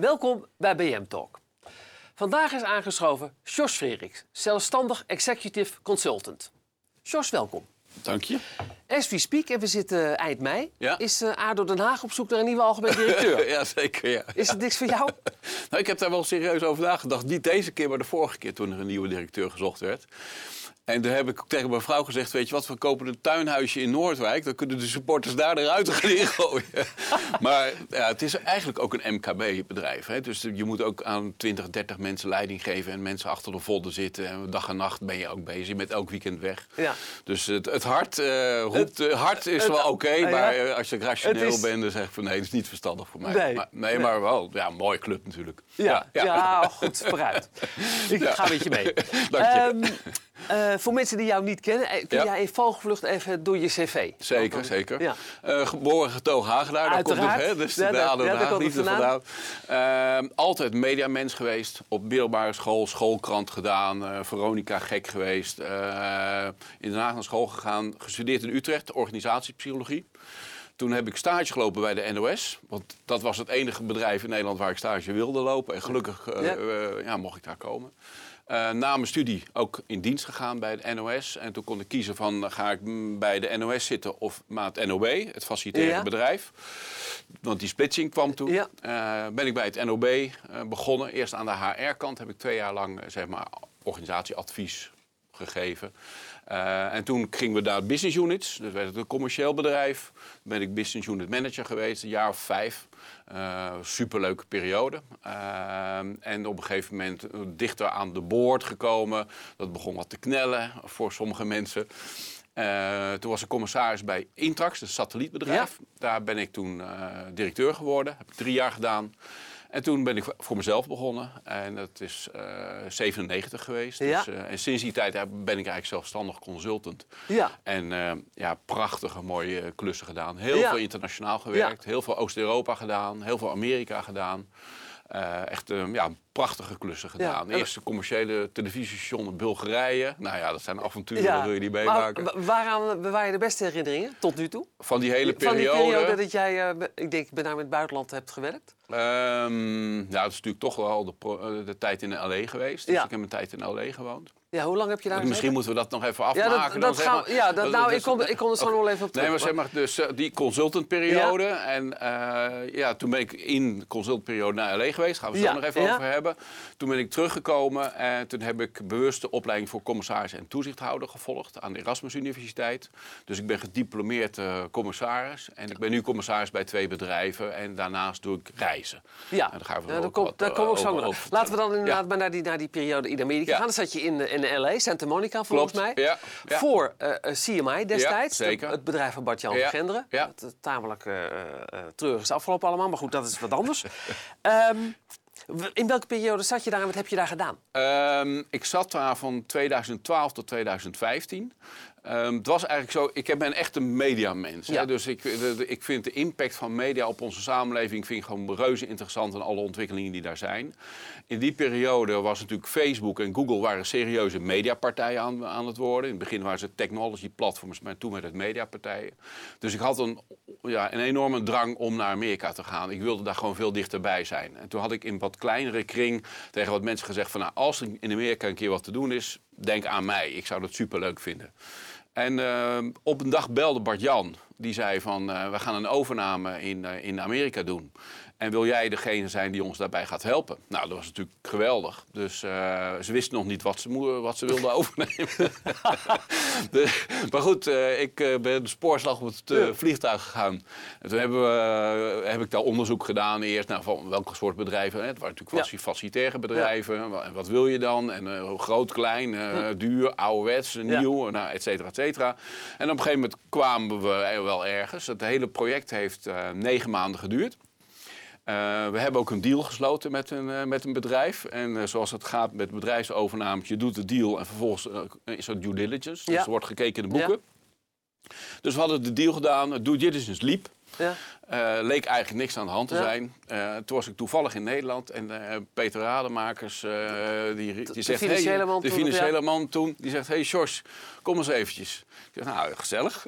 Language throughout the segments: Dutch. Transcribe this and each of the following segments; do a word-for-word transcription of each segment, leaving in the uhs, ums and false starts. Welkom bij B M Talk. Vandaag is aangeschoven George Freriks, zelfstandig executive consultant. George, welkom. Dank je. As we speak, en we zitten eind mei, ja. is uh, Aardo Den Haag op zoek naar een nieuwe algemeen directeur. Jazeker, ja. Is het niks voor jou? Nou, ik heb daar wel serieus over nagedacht. Niet deze keer, maar de vorige keer toen er een nieuwe directeur gezocht werd. En toen heb ik tegen mijn vrouw gezegd, weet je wat, we kopen een tuinhuisje in Noordwijk. Dan kunnen de supporters daar eruit gaan ingooien. Maar ja, het is eigenlijk ook een M K B-bedrijf. Hè? Dus je moet ook aan twintig, dertig mensen leiding geven en mensen achter de vodden zitten. En dag en nacht ben je ook bezig, met elk weekend weg. Ja. Dus het, het hart uh, roept, het, hart is het, wel oké, okay, uh, maar ja, als je rationeel is... bent, dan zeg ik van nee, dat is niet verstandig voor mij. Nee, maar, nee, nee. maar wel, ja, mooie club natuurlijk. Ja, ja, ja. ja goed, vooruit. Ik ja. ga met je mee. Dank je. Um, Uh, voor mensen die jou niet kennen, kun ja. jij in vogelvlucht even door je cv? Zeker, dan... zeker. Ja. Uh, geboren getogen Hagenaar, daar komt het, hè? Dus ja, de Aardo Den Haag, liefde vandaan. vandaan. Uh, altijd mediamens geweest, op middelbare school, schoolkrant gedaan, uh, Veronica gek geweest. Uh, in Den Haag naar school gegaan, gestudeerd in Utrecht, organisatiepsychologie. Toen heb ik stage gelopen bij de N O S. Want dat was het enige bedrijf in Nederland waar ik stage wilde lopen. En gelukkig uh, ja. Uh, ja, mocht ik daar komen. Uh, na mijn studie ook in dienst gegaan bij de N O S. En toen kon ik kiezen van, uh, ga ik bij de N O S zitten of het N O B, het faciliterende ja. bedrijf. Want die splitsing kwam toen. Ja. Uh, ben ik bij het N O B uh, begonnen. Eerst aan de H R-kant heb ik twee jaar lang uh, zeg maar, organisatieadvies gegeven. Uh, en toen gingen we naar business units. Dus werd het een commercieel bedrijf. Dan ben ik business unit manager geweest, een jaar of vijf. Uh, superleuke periode. Uh, en op een gegeven moment dichter aan de board gekomen. Dat begon wat te knellen voor sommige mensen. Uh, toen was ik commissaris bij Intrax, een satellietbedrijf. Ja. Daar ben ik toen uh, directeur geworden. Heb ik drie jaar gedaan. En toen ben ik voor mezelf begonnen. En dat is uh, zevenennegentig geweest. Ja. Dus, uh, en sinds die tijd ben ik eigenlijk zelfstandig consultant. Ja. En uh, ja, prachtige mooie klussen gedaan. Heel ja. veel internationaal gewerkt. Ja. Heel veel Oost-Europa gedaan. Heel veel Amerika gedaan. Uh, echt uh, ja, prachtige klussen gedaan. Ja. Eerste commerciële televisiestation in Bulgarije. Nou ja, dat zijn avonturen, ja. daar wil je niet meemaken. Maar, waaraan bewaar je de beste herinneringen tot nu toe? Van die hele periode? Van die periode dat jij, uh, ik denk, bijna in het buitenland hebt gewerkt? Um, nou, dat is natuurlijk toch wel de, pro- de tijd in L A geweest. Dus ja. ik heb mijn tijd in L A gewoond. Ja, hoe lang heb je daar gezeten? Misschien moeten we dat nog even afmaken. Ja, dat, dat dan, gaan, zeg maar, ja dat, nou, ik kom, ik kom er zo nog wel even op terug. Nee, maar zeg maar, dus uh, die consultantperiode. Ja. En uh, ja, toen ben ik in de consultantperiode naar L A geweest. Gaan we het ja. nog even ja. over hebben. Toen ben ik teruggekomen en toen heb ik bewust de opleiding voor commissaris en toezichthouder gevolgd aan de Erasmus Universiteit. Dus ik ben gediplomeerd uh, commissaris. En ik ben nu commissaris bij twee bedrijven. En daarnaast doe ik reizen. Ja, en daar gaan we ja, kom, wat, daar komen we ook zo over, over. Laten we dan inderdaad ja. maar naar die, naar die periode in Amerika ja. gaan. Dan zat je in, in in L A, Santa Monica volgens Klopt. mij, ja, ja. voor uh, C M I destijds, ja, de, het bedrijf van Bart-Jan ja, Genderen. Ja. Tamelijk uh, uh, treurig is afgelopen allemaal, maar goed, dat is wat anders. um, in welke periode zat je daar en wat heb je daar gedaan? Um, ik zat daar van tweeduizend twaalf tot tweeduizend vijftien. Um, het was eigenlijk zo, ik ben echt een mediamens. Ja. Dus ik, de, de, ik vind de impact van media op onze samenleving vind ik gewoon reuze interessant en alle ontwikkelingen die daar zijn. In die periode was natuurlijk Facebook en Google waren serieuze mediapartijen aan, aan het worden. In het begin waren ze technology platforms, maar toen werd het mediapartijen. Dus ik had een, ja, een enorme drang om naar Amerika te gaan. Ik wilde daar gewoon veel dichterbij zijn. En toen had ik in wat kleinere kring tegen wat mensen gezegd van nou, als er in Amerika een keer wat te doen is, denk aan mij. Ik zou dat superleuk vinden. En uh, op een dag belde Bart-Jan. Die zei van, uh, we gaan een overname in, uh, in Amerika doen. En wil jij degene zijn die ons daarbij gaat helpen? Nou, dat was natuurlijk geweldig. Dus uh, ze wisten nog niet wat ze, mo- wat ze wilden overnemen. de, maar goed, uh, ik uh, ben de spoorslag op het uh, vliegtuig gegaan. En toen hebben we, uh, heb ik daar onderzoek gedaan eerst. Nou, van welke soort bedrijven? Hè? Het waren natuurlijk ja. facilitaire bedrijven. Ja. Wat, wat wil je dan? En uh, groot, klein, uh, ja. duur, ouderwets, nieuw, ja. nou, et cetera, et cetera. En op een gegeven moment kwamen we... Uh, wel ergens. Het hele project heeft uh, negen maanden geduurd. Uh, we hebben ook een deal gesloten met een, uh, met een bedrijf. En uh, zoals het gaat met bedrijfsovernames, je doet de deal en vervolgens uh, is dat due diligence. Ja. Dus er wordt gekeken in de boeken. Ja. Dus we hadden de deal gedaan, due diligence liep. Ja. Uh, leek eigenlijk niks aan de hand te ja. zijn. Uh, toen was ik toevallig in Nederland en uh, Peter Rademakers, uh, die, die de, zegt... De financiële hey, man, de financiële toen, man ja. toen, die zegt, hey George, kom eens eventjes. Ik zeg, nou, gezellig.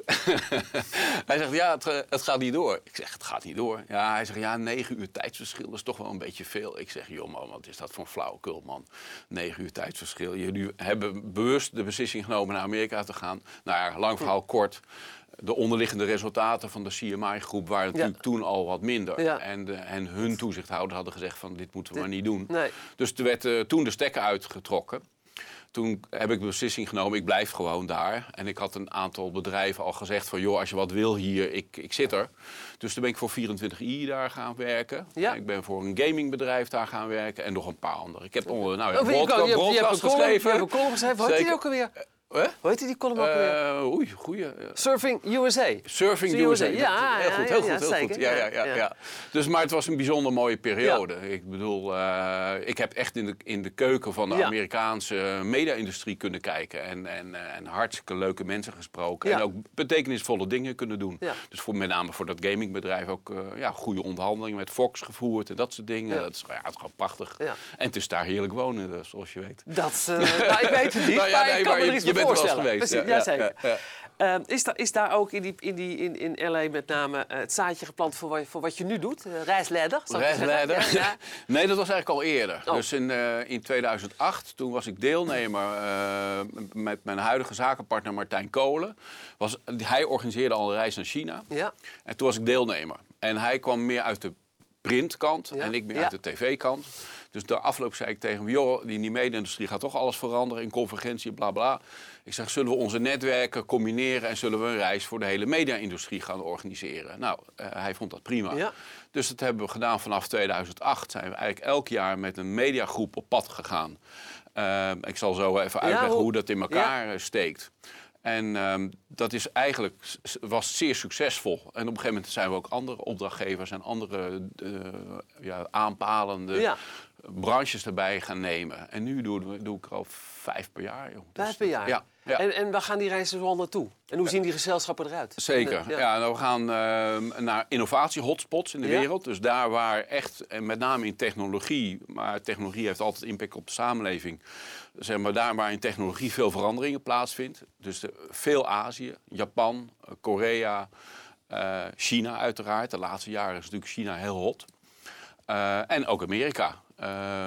Hij zegt, ja, het, het gaat niet door. Ik zeg, het gaat niet door. Ja, hij zegt, ja, negen uur tijdsverschil is toch wel een beetje veel. Ik zeg, joh man, wat is dat voor een flauwekul, man. Negen uur tijdsverschil. Jullie hebben bewust de beslissing genomen naar Amerika te gaan. Nou ja, lang verhaal kort. De onderliggende resultaten van de C M I-groep waren natuurlijk ja. toen al wat minder. Ja. En, de, en hun toezichthouder hadden gezegd van dit moeten we dit, maar niet doen. Nee. Dus er werd uh, toen de stekker uitgetrokken. Toen heb ik de beslissing genomen, ik blijf gewoon daar. En ik had een aantal bedrijven al gezegd van joh, als je wat wil hier, ik, ik zit er. Dus toen ben ik voor vierentwintig i daar gaan werken. Ja. Ik ben voor een gamingbedrijf daar gaan werken en nog een paar andere. Ik heb onder, nou ja, oh, brood, brood, je, je, je hebt een geschreven. Je hebt een column geschreven, hoort die ook alweer? Huh? Hoe heet die column ook weer? Uh, oei, goeie. Surfing U S A. Surfing U S A. U S A. Ja, heel goed, heel ja, goed, heel zeker. goed. Ja, ja, ja, ja. Ja. Dus, maar het was een bijzonder mooie periode. Ja. Ik bedoel, uh, ik heb echt in de, in de keuken van de ja. Amerikaanse media-industrie kunnen kijken. En, en, en hartstikke leuke mensen gesproken. Ja. En ook betekenisvolle dingen kunnen doen. Ja. Dus voor, met name voor dat gamingbedrijf ook uh, ja, goede onderhandelingen met Fox gevoerd en dat soort dingen. Ja. Dat is, ja, het is gewoon prachtig. Ja. En het is daar heerlijk wonen, zoals je weet. Dat, uh, nou, ik weet het niet, nou, ja, maar nee, ik kan maar er iets je, je Precies, ja, ja, zeker. Ja, ja. Uh, is, da- is daar ook in, die, in, die, in, in L A met name uh, het zaadje geplant voor, wa- voor wat je nu doet? Uh, reisleider? Reisleider? Ja, ja. Nee, dat was eigenlijk al eerder. Oh. Dus in, uh, in tweeduizend acht, toen was ik deelnemer uh, met mijn huidige zakenpartner Martijn Kolen. Was, hij organiseerde al een reis naar China. Ja. En toen was ik deelnemer. En hij kwam meer uit de printkant ja. en ik meer ja. uit de tv-kant. Dus de afloop zei ik tegen hem, joh, die media-industrie gaat toch alles veranderen in convergentie, bla bla. Ik zeg, zullen we onze netwerken combineren en zullen we een reis voor de hele media-industrie gaan organiseren? Nou, uh, hij vond dat prima. Ja. Dus dat hebben we gedaan vanaf tweeduizend acht. Zijn we eigenlijk elk jaar met een mediagroep op pad gegaan. Uh, ik zal zo even uitleggen ja, hoe... hoe dat in elkaar ja. steekt. En um, dat is eigenlijk, was zeer succesvol. En op een gegeven moment zijn we ook andere opdrachtgevers en andere uh, ja, aanpalende ja. branches erbij gaan nemen. En nu doe, doe ik er al vijf per jaar. Joh. Vijf dus, per jaar? Ja. Ja. En, en waar gaan die reizen zo naartoe? En hoe zien die gezelschappen eruit? Zeker. Ja. Ja, nou, we gaan uh, naar innovatie-hotspots in de ja. wereld. Dus daar waar echt, en met name in technologie... maar technologie heeft altijd impact op de samenleving... zeg maar daar waar in technologie veel veranderingen plaatsvindt. Dus de, veel Azië, Japan, Korea, uh, China uiteraard. De laatste jaren is natuurlijk China heel hot. Uh, en ook Amerika.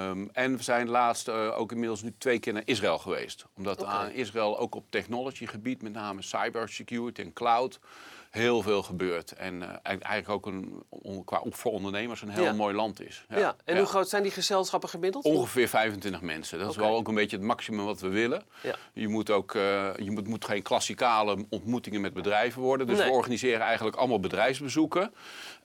Um, en we zijn laatst uh, ook inmiddels nu twee keer naar Israël geweest. Omdat okay. aan Israël ook op technologiegebied, met name cybersecurity en cloud, heel veel gebeurt. En uh, eigenlijk ook een, on, qua, voor ondernemers een heel ja. mooi land is. Ja. Ja. En ja. hoe groot zijn die gezelschappen gemiddeld? Ongeveer vijfentwintig mensen. Dat okay. is wel ook een beetje het maximum wat we willen. Ja. Je moet ook uh, je moet, moet geen klassikale ontmoetingen met bedrijven worden. Dus nee. we organiseren eigenlijk allemaal bedrijfsbezoeken.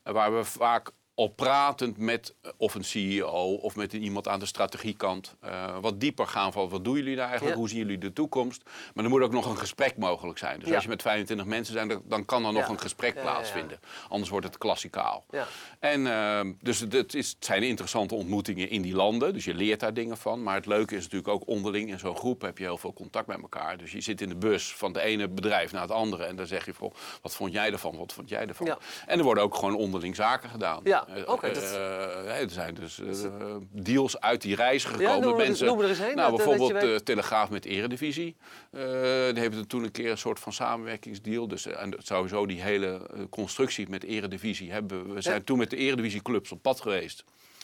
Uh, waar we vaak... al pratend met of een C E O of met iemand aan de strategiekant... Uh, wat dieper gaan van wat doen jullie daar eigenlijk, ja. hoe zien jullie de toekomst. Maar er moet ook nog een gesprek mogelijk zijn. Dus ja. als je met vijfentwintig mensen bent, dan kan er nog ja. een gesprek ja, plaatsvinden. Ja, ja. Anders wordt het klassikaal. Ja. En, uh, dus het, is, het zijn interessante ontmoetingen in die landen. Dus je leert daar dingen van. Maar het leuke is natuurlijk ook onderling in zo'n groep heb je heel veel contact met elkaar. Dus je zit in de bus van de ene bedrijf naar het andere. En dan zeg je van, wat vond jij ervan, wat vond jij ervan. Ja. En er worden ook gewoon onderling zaken gedaan. Ja. Okay, dat... uh, er zijn dus uh, deals uit die reis gekomen. Ja, noem, mensen, noem er eens heen. Nou, bijvoorbeeld de uh, Telegraaf met Eredivisie. Uh, die hebben toen een keer een soort van samenwerkingsdeal. Dus uh, en sowieso die hele constructie met Eredivisie hebben we. We zijn ja. toen met de Eredivisieclubs op pad geweest.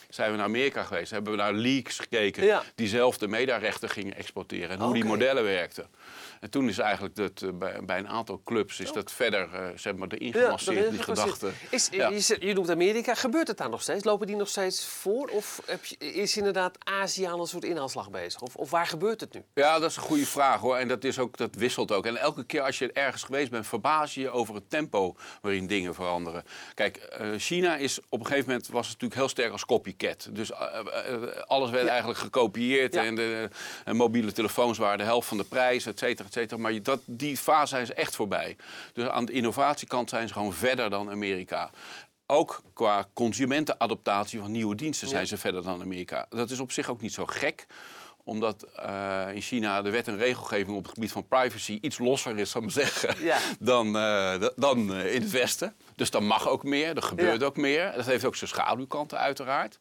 Zijn we naar Amerika geweest. Hebben we naar leaks gekeken. Ja. Die zelf de mediarechten gingen exporteren. En hoe okay. die modellen werkten. En toen is eigenlijk dat, bij, bij een aantal clubs is dat verder uh, zeg maar, erin gemasseerd, ja, die gedachte. Is, ja. je, je noemt Amerika, gebeurt het daar nog steeds? Lopen die nog steeds voor? Of heb je, is inderdaad Azië aan een soort inhaalslag bezig? Of, of waar gebeurt het nu? Ja, dat is een goede vraag hoor. En dat, is ook, dat wisselt ook. En elke keer als je ergens geweest bent, verbaas je je over het tempo waarin dingen veranderen. Kijk, uh, China is op een gegeven moment was het natuurlijk heel sterk als copycat. Dus uh, uh, alles werd ja. eigenlijk gekopieerd. Ja. En de uh, mobiele telefoons waren de helft van de prijs, et cetera. Maar dat, die fase zijn ze echt voorbij. Dus aan de innovatiekant zijn ze gewoon verder dan Amerika. Ook qua consumentenadaptatie van nieuwe diensten zijn ze verder dan Amerika. Dat is op zich ook niet zo gek. Omdat uh, in China de wet en regelgeving op het gebied van privacy iets losser is, zou ik maar zeggen, ja. dan, uh, d- dan uh, in het Westen. Dus dat mag ook meer, dat gebeurt ja. ook meer. Dat heeft ook zijn schaduwkanten uiteraard.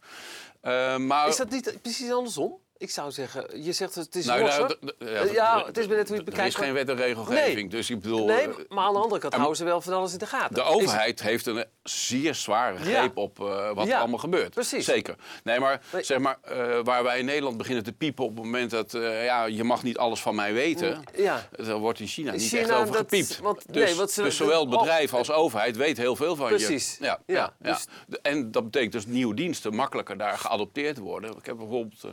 Uh, maar... Is dat niet precies andersom? Ik zou zeggen, je zegt het is nou, losser. D- d- ja, d- ja, het is maar net hoe je het bekijkt. Er is geen wet en regelgeving. Nee. Dus ik bedoel, nee, maar aan de andere kant uh, houden ze wel van alles in de gaten. De overheid is... heeft een zeer zware greep ja. op uh, wat ja. er allemaal gebeurt. Precies. Zeker. Nee, maar, nee. Zeg maar uh, waar wij in Nederland beginnen te piepen op het moment dat uh, ja, je mag niet alles van mij weten. Ja. Daar wordt in China, in China niet echt over dat, gepiept. Want, dus, nee, wat ze, dus zowel het bedrijf als uh, overheid weet heel veel van precies. je. Precies. Ja, ja, ja, ja. Dus... En dat betekent dus nieuwe diensten makkelijker daar geadopteerd worden. Ik heb bijvoorbeeld... Uh,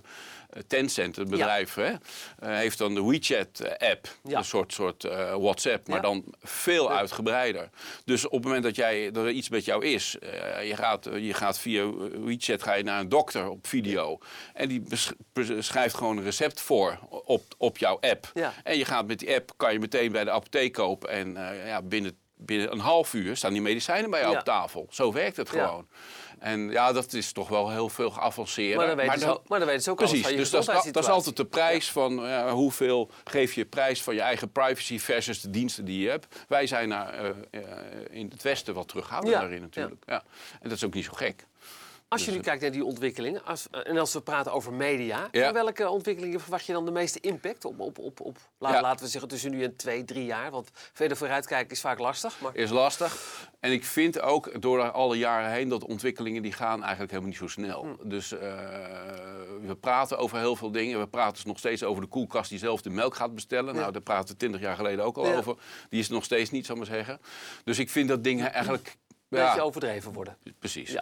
Tencent, het bedrijf, ja. hè, uh, heeft dan de WeChat-app. Ja. Een soort, soort uh, WhatsApp, maar ja. dan veel ja. uitgebreider. Dus op het moment dat jij, er iets met jou is... Uh, je, gaat, je gaat via WeChat ga je naar een dokter op video. En die schrijft gewoon een recept voor op, op jouw app. Ja. En je gaat met die app, kan je meteen bij de apotheek kopen. En uh, ja, binnen, binnen een half uur staan die medicijnen bij jou ja. op tafel. Zo werkt het gewoon. Ja. En ja, dat is toch wel heel veel geavanceerd. Maar dan weten ze ook alles van je gezondheidssituatie. Precies, dus dat is, dat is altijd de prijs ja. van ja, hoeveel geef je prijs van je eigen privacy versus de diensten die je hebt. Wij zijn naar, uh, uh, in het Westen wat terughoudend ja. daarin natuurlijk. Ja. Ja. En dat is ook niet zo gek. Als dus je nu het... kijkt naar die ontwikkelingen, als, en als we praten over media... Ja. Van welke ontwikkelingen verwacht je dan de meeste impact op, op, op, op laten, ja. laten we zeggen, tussen nu en twee, drie jaar? Want verder vooruitkijken is vaak lastig. Maar... Is lastig. En ik vind ook door alle jaren heen dat ontwikkelingen die gaan eigenlijk helemaal niet zo snel. Hm. Dus uh, we praten over heel veel dingen. We praten dus nog steeds over de koelkast die zelf de melk gaat bestellen. Ja. Nou, daar praten we twintig jaar geleden ook al ja. over. Die is nog steeds niet, zal ik maar zeggen. Dus ik vind dat dingen eigenlijk... Een beetje ja. overdreven worden. Precies.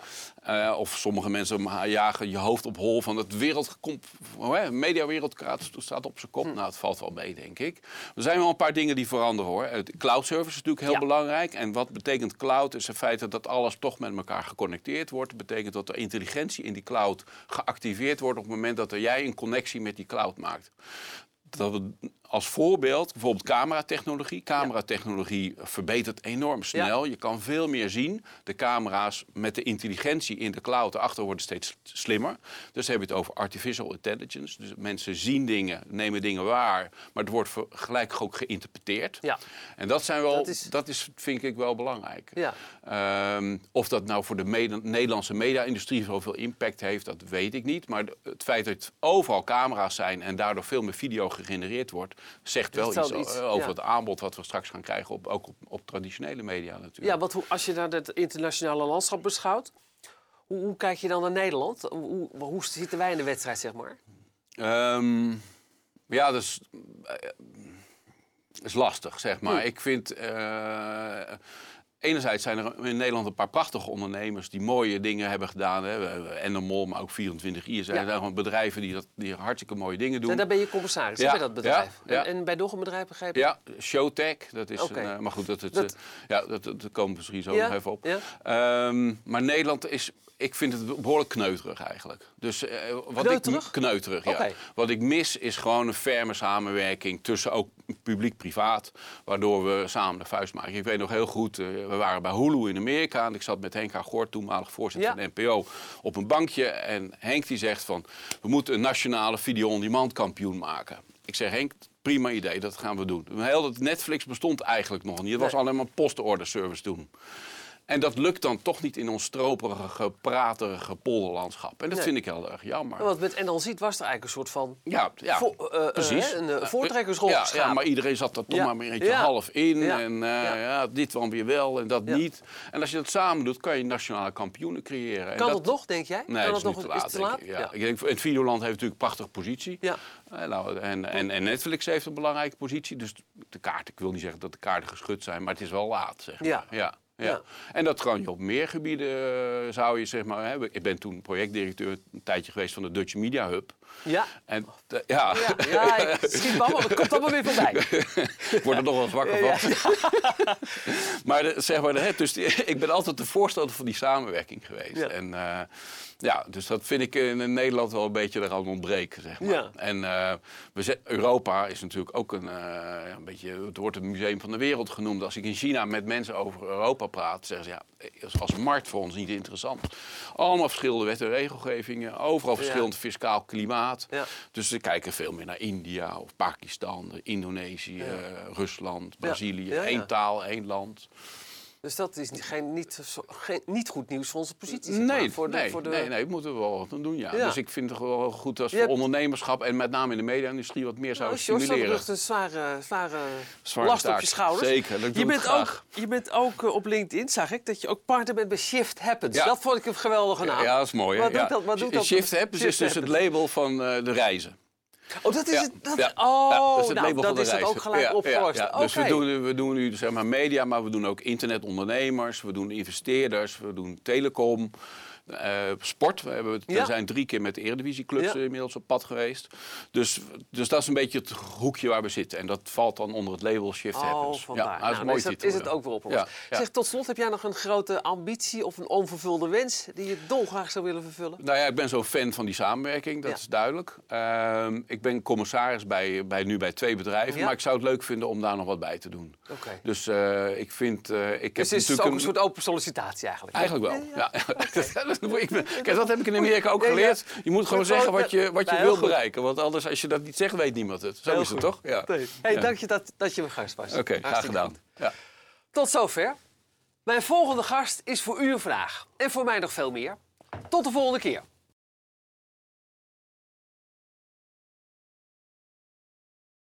Ja. Uh, of sommige mensen jagen je hoofd op hol van het wereld... Oh, mediawereld staat op zijn kop. Hm. Nou, het valt wel mee, denk ik. Er zijn wel een paar dingen die veranderen, hoor. Cloud service is natuurlijk heel ja. belangrijk. En wat betekent cloud is in feite dat alles toch met elkaar geconnecteerd wordt. Dat betekent dat de intelligentie in die cloud geactiveerd wordt... op het moment dat er jij een connectie met die cloud maakt. Dat we als voorbeeld, bijvoorbeeld cameratechnologie. Cameratechnologie verbetert enorm snel. Ja. Je kan veel meer zien. De camera's met de intelligentie in de cloud erachter worden steeds slimmer. Dus hebben we het over artificial intelligence. Dus mensen zien dingen, nemen dingen waar. Maar het wordt gelijk ook geïnterpreteerd. Ja. En dat, zijn wel, dat, is... dat is, vind ik wel belangrijk. Ja. Um, of dat nou voor de mede- Nederlandse media-industrie zoveel impact heeft, dat weet ik niet. Maar het feit dat overal camera's zijn en daardoor veel meer video gegenereerd wordt... zegt wel iets, iets over ja. het aanbod wat we straks gaan krijgen, op, ook op, op traditionele media natuurlijk. Ja, want hoe, als je naar het internationale landschap beschouwt, hoe, hoe kijk je dan naar Nederland? Hoe, hoe zitten wij in de wedstrijd, zeg maar? Um, ja, dat is, is lastig, zeg maar. Hm. Ik vind... Uh, Enerzijds zijn er in Nederland een paar prachtige ondernemers... die mooie dingen hebben gedaan. En de Mol, maar ook vierentwintig i. Er zijn ja. gewoon bedrijven die, dat, die hartstikke mooie dingen doen. En daar ben je commissaris ja. bij dat bedrijf. Ja. Ja. En, en bij nog een bedrijf begrepen? Ja, Showtech. Dat is okay. een, maar goed, dat, het, dat... Ja, dat, dat, dat komen we misschien zo ja. nog even op. Ja. Um, maar Nederland is... Ik vind het behoorlijk kneuterig eigenlijk. Dus, uh, wat kneuterig? Ik, kneuterig, ja. Okay. Wat ik mis is gewoon een ferme samenwerking tussen ook publiek-privaat. Waardoor we samen de vuist maken. Ik weet nog heel goed, uh, we waren bij Hulu in Amerika. En ik zat met Henk Goort, toenmalig voorzitter ja. van de N P O, op een bankje. En Henk die zegt van, we moeten een nationale video-on-demand kampioen maken. Ik zeg, Henk... Prima idee, dat gaan we doen. Heel dat Netflix bestond eigenlijk nog niet. Het was nee. alleen maar postorderservice toen. En dat lukt dan toch niet in ons stroperige, praterige polderlandschap. En dat nee. vind ik heel erg jammer. Ja, want met N L Z was er eigenlijk een soort van... Ja, ja vo- uh, precies. Uh, een voortrekkersrol ja, geschapen. Ja, maar iedereen zat er toch ja. maar een beetje ja. half in. Ja. En uh, ja. Ja, dit dan weer wel en dat ja. niet. En als je dat samen doet, kan je nationale kampioenen creëren. Kan en dat... dat nog, denk jij? Nee, kan dat, dat is nog te laat, is te laat? Ik. Ja. Ja. Ik denk, het Videoland heeft natuurlijk een prachtige positie. Ja. Uh, nou, en, en, en Netflix heeft een belangrijke positie. Dus de kaarten, ik wil niet zeggen dat de kaarten geschud zijn, maar het is wel laat, zeg maar. Ja. Ja. Ja. Ja. En dat kan je op meer gebieden, uh, zou je zeg maar... Hè, ik ben toen projectdirecteur een tijdje geweest van de Dutch Media Hub. Ja. En, uh, ja. Ja, ja, ik schiet me allemaal, het komt allemaal weer voorbij. Ik word er nog wel zwakker ja, ja. van. Ja. Maar de, zeg maar, hè, dus die, ik ben altijd de voorstander van die samenwerking geweest. Ja. En, uh, ja, dus dat vind ik in Nederland wel een beetje eraan ontbreken, zeg maar. Ja. En uh, we z- Europa is natuurlijk ook een, uh, een beetje... Het wordt het museum van de wereld genoemd. Als ik in China met mensen over Europa praat, zeggen ze... ja, als markt voor ons niet interessant. Allemaal verschillende wetten en regelgevingen. Overal verschillend ja. fiscaal klimaat. gaat. Ja. Dus ze kijken veel meer naar India of Pakistan, Indonesië, ja. uh, Rusland, Brazilië. Ja. Ja, ja. Eén taal, één land. Dus dat is geen, niet, geen, niet goed nieuws voor onze positie. Zeg maar. Nee, voor de, nee, voor de... nee, nee, moeten we wel wat aan doen. Ja. Ja. Dus ik vind het wel goed als voor ondernemerschap en met name in de media-industrie wat meer zou stimuleren. Nou, George, dat is een zware, zware, zware last taak op je schouders. Zeker, dat doe je bent ook, je bent ook uh, op LinkedIn, zag ik, dat je ook partner bent bij Shift Happens. Ja. Dat vond ik een geweldige naam. Ja, ja, dat is mooi. Wat ja. doet dat, wat doet Shift, dat? Shift Happens Shift is dus happens. Het label van uh, de reizen. Oh, dat is ja, het. Dat, ja, oh, ja, dat is, het nou, dat is het ook gelijk ja, opgelost. Ja, ja. Okay. Dus we doen, we doen nu zeg maar media, maar we doen ook internetondernemers, we doen investeerders, we doen telecom, uh, sport. We hebben, ja. zijn drie keer met de Eredivisieclubs ja. inmiddels op pad geweest. Dus, dus dat is een beetje het hoekje waar we zitten. En dat valt dan onder het label Shift oh, Happens. Vandaar. Ja, dat nou, is, mooi is, dat, titel, is het ja. ook weer opgelost. Ja, ja. Zeg, tot slot, heb jij nog een grote ambitie of een onvervulde wens die je dolgraag zou willen vervullen? Nou ja, ik ben zo'n fan van die samenwerking, dat ja. is duidelijk. Uh, Ik ben commissaris bij, bij, nu bij twee bedrijven, ja? maar ik zou het leuk vinden om daar nog wat bij te doen. Okay. Dus uh, ik vind... Uh, ik heb dus is het ook een, een soort open sollicitatie eigenlijk? Eigenlijk wel, ja. ja. ja. Okay. dat, ik ben, kijk, dat heb ik in Amerika ook geleerd. Je moet gewoon zeggen wat je, wat je ja, wilt bereiken, want anders als je dat niet zegt, weet niemand het. Zo heel is het goed. Toch? Ja. Nee. Hey, ja. Dank je dat, dat je mijn gast was. Oké, okay, graag gedaan. Ja. Tot zover. Mijn volgende gast is voor u een vraag en voor mij nog veel meer. Tot de volgende keer.